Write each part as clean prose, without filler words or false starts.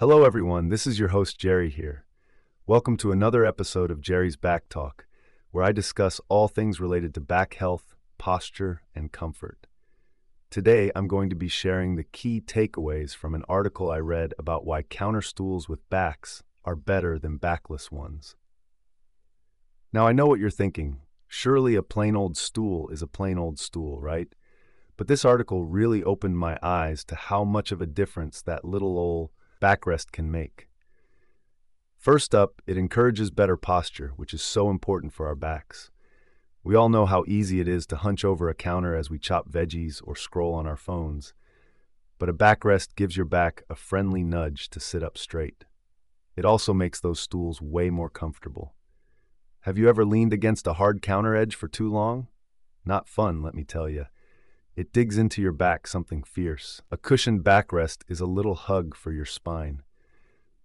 Hello everyone, this is your host Jerry here. Welcome to another episode of Jerry's Back Talk, where I discuss all things related to back health, posture, and comfort. Today, I'm going to be sharing the key takeaways from an article I read about why counter stools with backs are better than backless ones. Now, I know what you're thinking. Surely a plain old stool is a plain old stool, right? But this article really opened my eyes to how much of a difference that little old backrest can make. First up, it encourages better posture, which is so important for our backs. We all know how easy it is to hunch over a counter as we chop veggies or scroll on our phones, but a backrest gives your back a friendly nudge to sit up straight. It also makes those stools way more comfortable. Have you ever leaned against a hard counter edge for too long? Not fun, let me tell you. It digs into your back something fierce. A cushioned backrest is a little hug for your spine.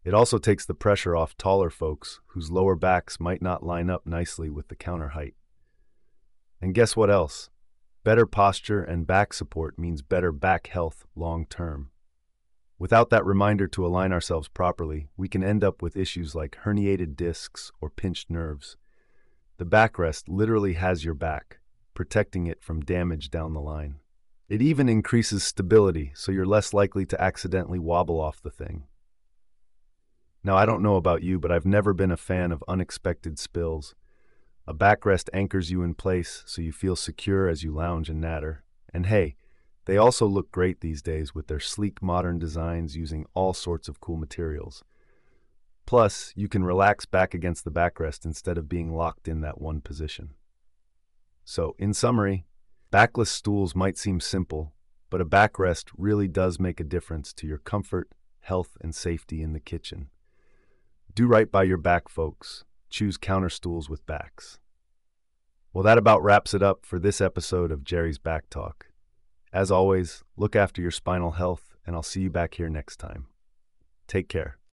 It also takes the pressure off taller folks whose lower backs might not line up nicely with the counter height. And guess what else? Better posture and back support means better back health long term. Without that reminder to align ourselves properly, we can end up with issues like herniated discs or pinched nerves. The backrest literally has your back, protecting it from damage down the line. It even increases stability, so you're less likely to accidentally wobble off the thing. Now, I don't know about you, but I've never been a fan of unexpected spills. A backrest anchors you in place so you feel secure as you lounge and natter. And hey, they also look great these days with their sleek modern designs using all sorts of cool materials. Plus, you can relax back against the backrest instead of being locked in that one position. So, in summary, backless stools might seem simple, but a backrest really does make a difference to your comfort, health, and safety in the kitchen. Do right by your back, folks. Choose counter stools with backs. Well, that about wraps it up for this episode of Jerry's Back Talk. As always, look after your spinal health, and I'll see you back here next time. Take care.